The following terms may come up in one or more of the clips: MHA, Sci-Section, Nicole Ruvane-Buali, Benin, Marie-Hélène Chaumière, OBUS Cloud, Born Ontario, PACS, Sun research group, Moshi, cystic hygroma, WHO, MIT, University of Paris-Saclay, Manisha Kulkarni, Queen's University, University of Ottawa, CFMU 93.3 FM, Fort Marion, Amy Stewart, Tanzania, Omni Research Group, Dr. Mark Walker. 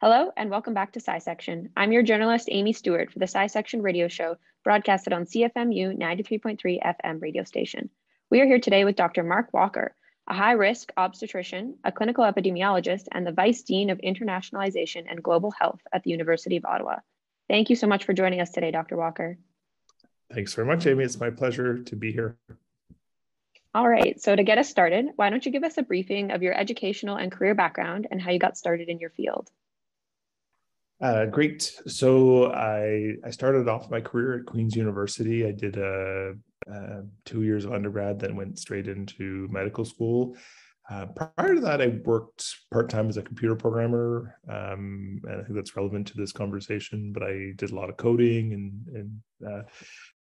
Hello and welcome back to Sci-Section. I'm your journalist, Amy Stewart, for the Sci-Section radio show broadcasted on CFMU 93.3 FM radio station. We are here today with Dr. Mark Walker, a high-risk obstetrician, a clinical epidemiologist, and the Vice Dean of Internationalization and Global Health at the University of Ottawa. Thank you so much for joining us today, Dr. Walker. Thanks very much, Amy. It's my pleasure to be here. All right, so to get us started, why don't you give us a briefing of your educational and career background and how you got started in your field? Great. So I started off my career at Queen's University. I did 2 years of undergrad, then went straight into medical school. Prior to that, I worked part-time as a computer programmer, and I think that's relevant to this conversation, but I did a lot of coding and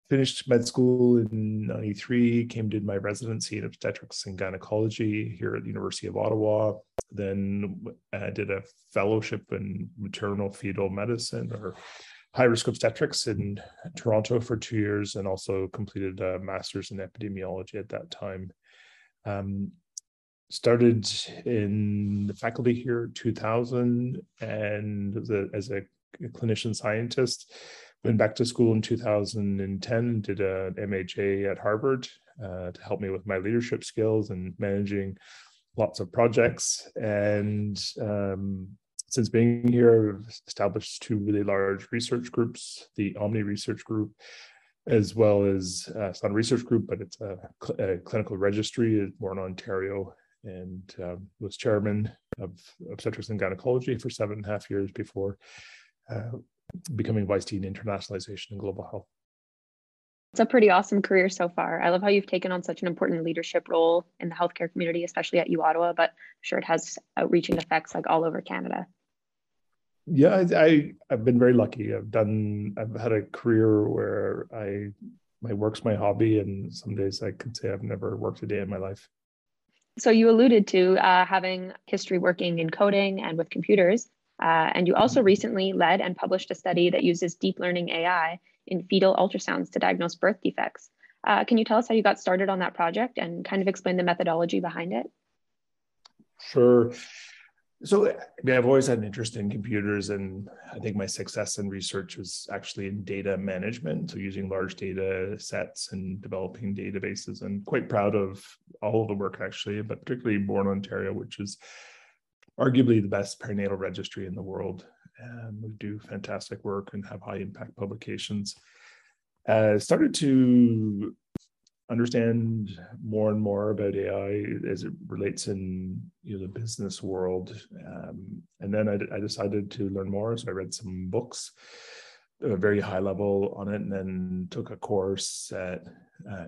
finished med school in 93, did my residency in obstetrics and gynecology here at the University of Ottawa, then did a fellowship in maternal fetal medicine or high-risk obstetrics in Toronto for 2 years, and also completed a master's in epidemiology at that time. Started in the faculty here in 2000 and as a clinician scientist. Went back to school in 2010, did an MHA at Harvard to help me with my leadership skills and managing lots of projects. And since being here, I've established two really large research groups, the Omni Research Group, as well as Sun Research Group, but it's a clinical registry at Born Ontario, and was chairman of obstetrics and gynecology for 7.5 years before becoming Vice Dean Internationalization and Global Health. It's a pretty awesome career so far. I love how you've taken on such an important leadership role in the healthcare community, especially at U Ottawa, but I'm sure it has outreaching effects like all over Canada. Yeah, I've been very lucky. I've had a career where my work's my hobby, and some days I could say I've never worked a day in my life. So you alluded to having history working in coding and with computers. And you also recently led and published a study that uses deep learning AI in fetal ultrasounds to diagnose birth defects. Can you tell us how you got started on that project and kind of explain the methodology behind it? Sure. So I mean, I've always had an interest in computers, and I think my success in research was actually in data management. So using large data sets and developing databases. I'm quite proud of all of the work actually, but particularly Born Ontario, which is arguably the best perinatal registry in the world. We do fantastic work and have high impact publications. Started to understand more and more about AI as it relates in the business world. And then I decided to learn more. So I read some books at a very high level on it, and then took a course at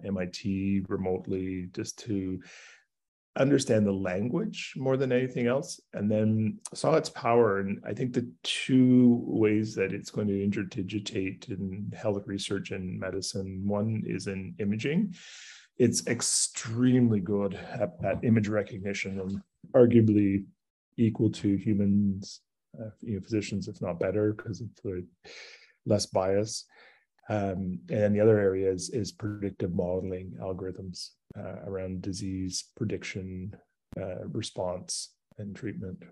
MIT remotely just to understand the language more than anything else, and then saw its power. And I think the two ways that it's going to interdigitate in health research and medicine, one is in imaging. It's extremely good at that image recognition, and arguably equal to humans, physicians, if not better, because of the less bias. And the other area is predictive modeling algorithms around disease prediction, response, and treatment.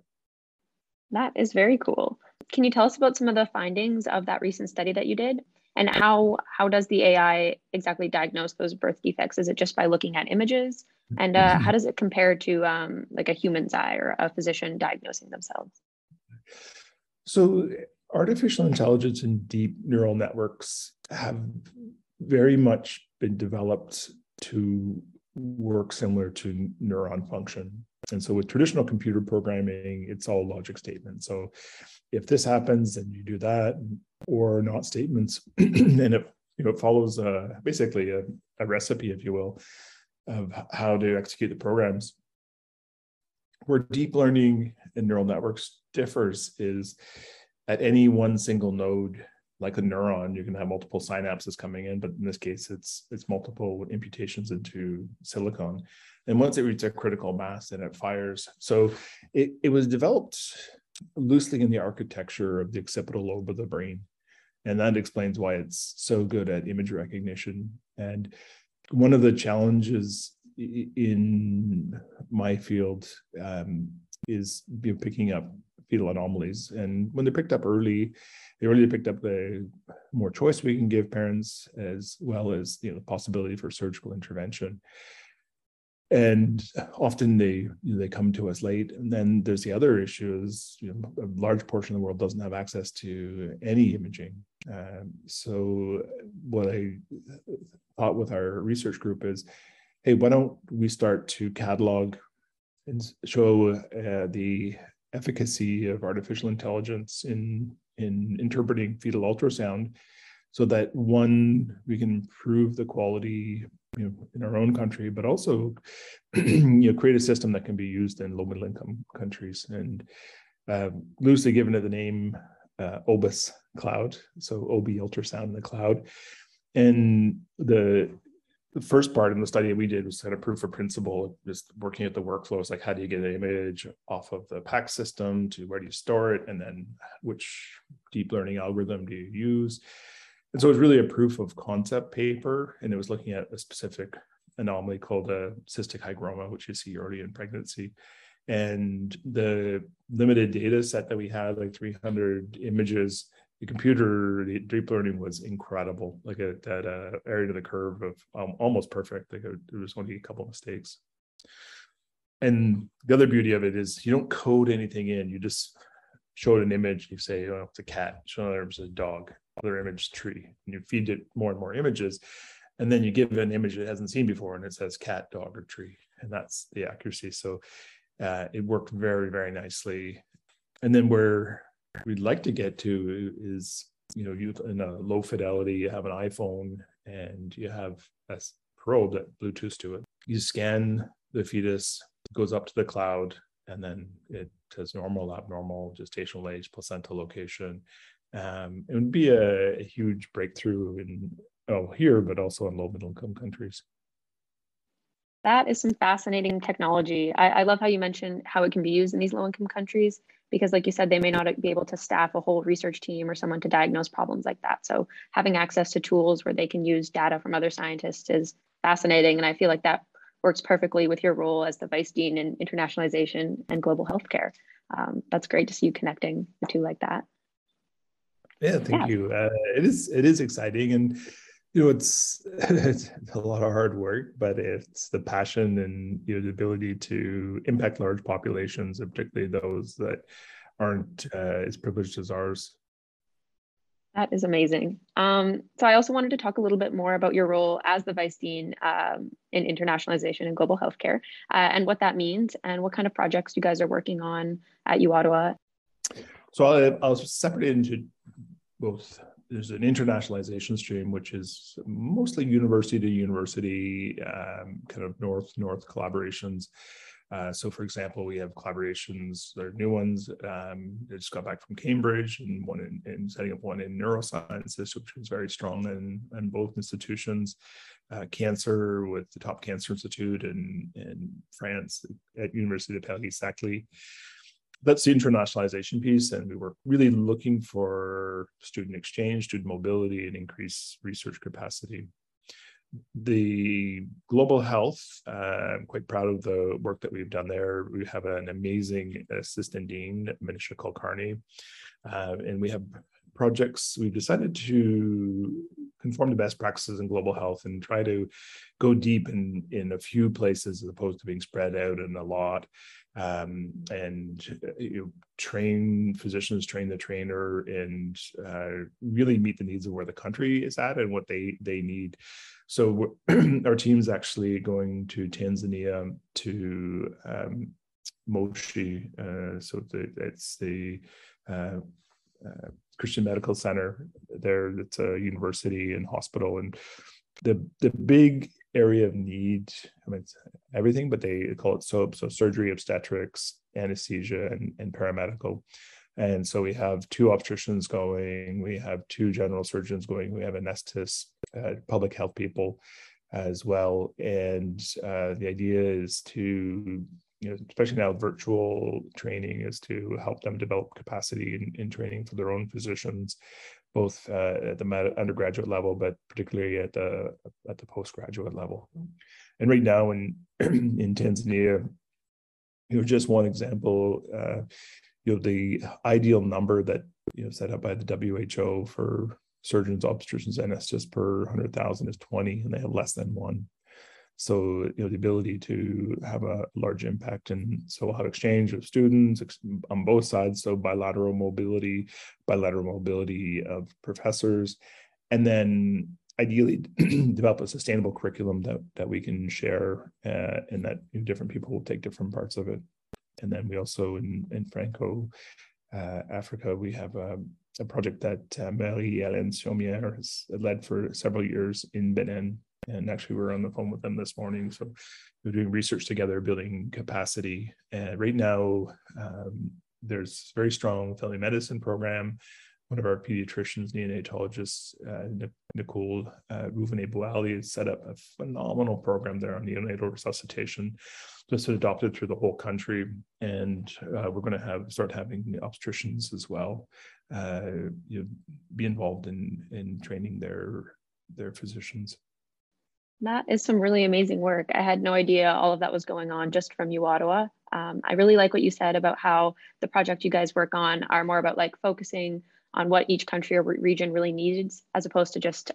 That is very cool. Can you tell us about some of the findings of that recent study that you did? And how does the AI exactly diagnose those birth defects? Is it just by looking at images? And how does it compare to like a human's eye or a physician diagnosing themselves? So artificial intelligence and deep neural networks have very much been developed to work similar to neuron function. And so with traditional computer programming, it's all logic statements. So if this happens, then you do that, or not statements. And it, it follows basically a recipe, if you will, of how to execute the programs. Where deep learning and neural networks differs is, at any one single node, like a neuron, you can have multiple synapses coming in, but in this case, it's multiple imputations into silicon. And once it reaches a critical mass, then it fires. So it was developed loosely in the architecture of the occipital lobe of the brain. And that explains why it's so good at image recognition. And one of the challenges in my field is picking up fetal anomalies. And when they're picked up early, the earlier picked up, the more choice we can give parents, as well as, you know, the possibility for surgical intervention. And often they come to us late. And then there's the other issue is, you know, a large portion of the world doesn't have access to any imaging. So what I thought with our research group is, hey, why don't we start to catalog and show the efficacy of artificial intelligence in interpreting fetal ultrasound, so that one, we can improve the quality, you know, in our own country, but also you know, create a system that can be used in low middle income countries. And loosely given it the name OBUS Cloud, so OB ultrasound in the cloud. And the first part in the study that we did was kind of proof of principle, just working at the workflows, like how do you get an image off of the PACS system to where do you store it, and then which deep learning algorithm do you use. And so it was really a proof of concept paper, and it was looking at a specific anomaly called a cystic hygroma, which you see early in pregnancy. And the limited data set that we had, like 300 images, the computer, the deep learning was incredible, like that area to the curve of almost perfect. Like there was only a couple of mistakes. And the other beauty of it is you don't code anything in. You just showed an image. You say, oh, it's a cat. Show another image, it's a dog. Other image, tree. And you feed it more and more images. And then you give it an image it hasn't seen before, and it says cat, dog, or tree. And that's the accuracy. So it worked very, very nicely. And then where we'd like to get to is, you know, you in a low fidelity, you have an iPhone and you have a probe that Bluetooths to it. You scan the fetus, it goes up to the cloud, and then it says normal, abnormal, gestational age, placental location. It would be a huge breakthrough in here, but also in low middle income countries. That is some fascinating technology. I love how you mentioned how it can be used in these low-income countries, because like you said, they may not be able to staff a whole research team or someone to diagnose problems like that. So having access to tools where they can use data from other scientists is fascinating. And I feel like that works perfectly with your role as the Vice Dean in Internationalization and Global Healthcare. That's great to see you connecting the two like that. Yeah, thank you. It is exciting. And you know, it's a lot of hard work, but it's the passion and, you know, the ability to impact large populations, and particularly those that aren't as privileged as ours. That is amazing. So I also wanted to talk a little bit more about your role as the Vice Dean in Internationalization and Global Healthcare, and what that means and what kind of projects you guys are working on at UOttawa. So I'll separate it into both. There's an internationalization stream, which is mostly university to university, kind of north-north collaborations. So for example, we have collaborations, there are new ones. I just got back from Cambridge and one in setting up one in neurosciences, which is very strong in both institutions. Cancer with the top cancer institute in France at University of Paris-Saclay. That's the internationalization piece, and we were really looking for student exchange, student mobility, and increase research capacity. The global health, I'm quite proud of the work that we've done there. We have an amazing assistant dean, Manisha Kulkarni, and we have projects. We've decided to conform to best practices in global health and try to go deep in a few places as opposed to being spread out in a lot. And train physicians, train the trainer, and really meet the needs of where the country is at and what they need. So our team's actually going to Tanzania, to Moshi. So it's the Christian Medical Center there. That's a university and hospital, and the big area of need, I mean, it's everything, but they call it SOAP, so surgery, obstetrics, anesthesia, and paramedical. And so we have two obstetricians going, we have two general surgeons going, we have anesthetists, public health people as well. And the idea is to, you know, especially now virtual training, is to help them develop capacity in training for their own physicians, both at the undergraduate level, but particularly at the postgraduate level. And right now in Tanzania, you know, just one example, the ideal number that set up by the WHO for surgeons, obstetricians, anesthetists per 100,000 is 20, and they have less than 1. So the ability to have a large impact, and so we'll have exchange of students on both sides. So bilateral mobility of professors, and then ideally develop a sustainable curriculum that we can share, and that different people will take different parts of it. And then we also in Franco Africa, we have a project that Marie-Hélène Chaumière has led for several years in Benin. And actually, we were on the phone with them this morning. So we're doing research together, building capacity. And right now, there's very strong family medicine program. One of our pediatricians, neonatologists, Nicole Ruvane-Buali, has set up a phenomenal program there on neonatal resuscitation, just adopted through the whole country. And we're going to start having obstetricians as well be involved in training their physicians. That is some really amazing work. I had no idea all of that was going on just from U Ottawa. I really like what you said about how the project you guys work on are more about like focusing on what each country or region really needs, as opposed to just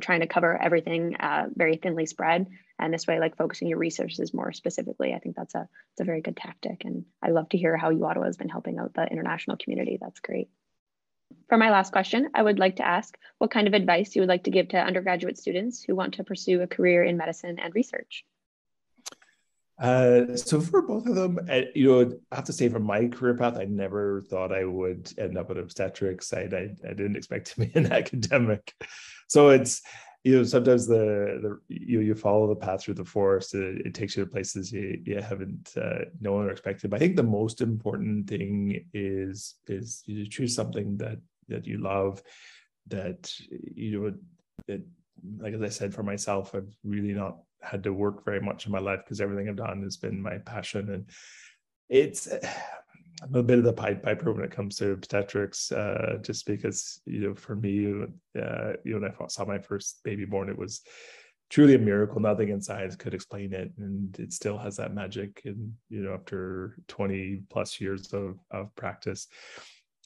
trying to cover everything very thinly spread. And this way, like focusing your resources more specifically. I think that's it's a very good tactic. And I love to hear how U Ottawa has been helping out the international community. That's great. For my last question, I would like to ask what kind of advice you would like to give to undergraduate students who want to pursue a career in medicine and research? So for both of them, I have to say from my career path, I never thought I would end up at obstetrics. I didn't expect to be an academic. So it's, sometimes you follow the path through the forest. It takes you to places you haven't known or expected. But I think the most important thing is you choose something that you love. That that, like as I said, for myself, I've really not had to work very much in my life because everything I've done has been my passion. And it's a little bit of the Pied Piper when it comes to obstetrics, just because, for me, when I saw my first baby born, it was truly a miracle. Nothing in science could explain it. And it still has that magic. And, after 20 plus years of practice.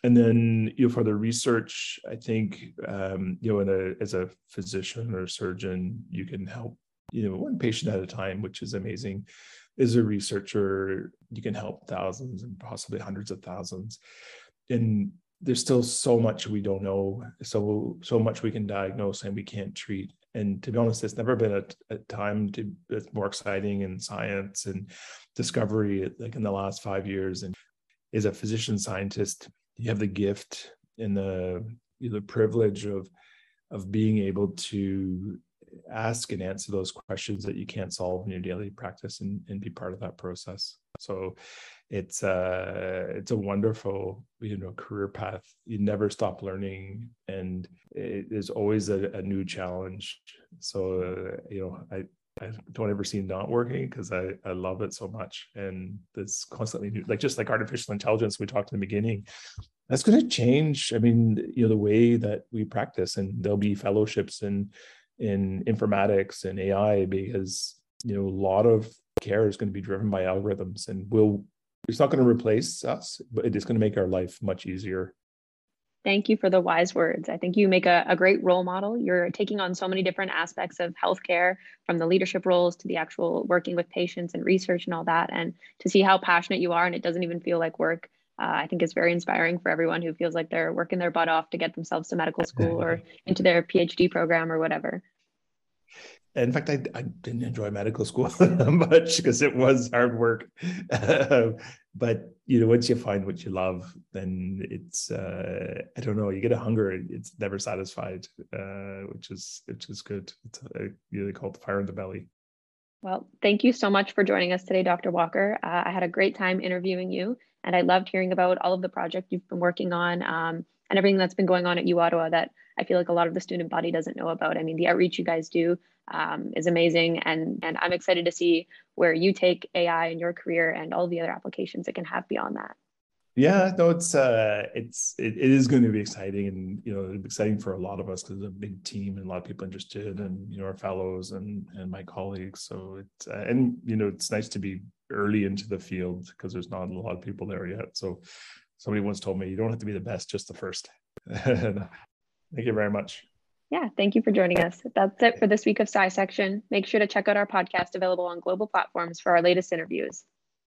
And then, for the research, I think, as a physician or surgeon, you can help, one patient at a time, which is amazing. As a researcher, you can help thousands and possibly hundreds of thousands. And there's still so much we don't know, so much we can diagnose and we can't treat. And to be honest, there's never been a time that's more exciting in science and discovery like in the last 5 years. And as a physician scientist, you have the gift and the privilege of being able to ask and answer those questions that you can't solve in your daily practice and be part of that process. So it's a wonderful, career path. You never stop learning, and there's always a new challenge. So, I don't ever see not working because I love it so much. And it's constantly new, just like artificial intelligence we talked in the beginning. That's going to change. I mean, the way that we practice, and there'll be fellowships in informatics and AI, because a lot of care is going to be driven by algorithms, and it's not going to replace us, but it is going to make our life much easier. Thank you for the wise words. I think you make a great role model. You're taking on so many different aspects of healthcare, from the leadership roles to the actual working with patients and research and all that, and to see how passionate you are and it doesn't even feel like work, I think it's very inspiring for everyone who feels like they're working their butt off to get themselves to medical school or into their PhD program or whatever. In fact, I didn't enjoy medical school much because it was hard work. But, once you find what you love, then it's, I don't know, you get a hunger. It's never satisfied, which is good. It's, they call it the fire in the belly. Well, thank you so much for joining us today, Dr. Walker. I had a great time interviewing you. And I loved hearing about all of the project you've been working on and everything that's been going on at U Ottawa that I feel like a lot of the student body doesn't know about. I mean, the outreach you guys do is amazing. And I'm excited to see where you take AI in your career and all the other applications it can have beyond that. Yeah, no, it is going to be exciting, and, exciting for a lot of us because it's a big team and a lot of people interested, and, our fellows and my colleagues. So it's nice to be early into the field because there's not a lot of people there yet. So Somebody once told me, you don't have to be the best, just the first. Thank you very much. Yeah, thank you for joining us. That's it for this week of Sci-Section. Make sure to check out our podcast available on global platforms for our latest interviews.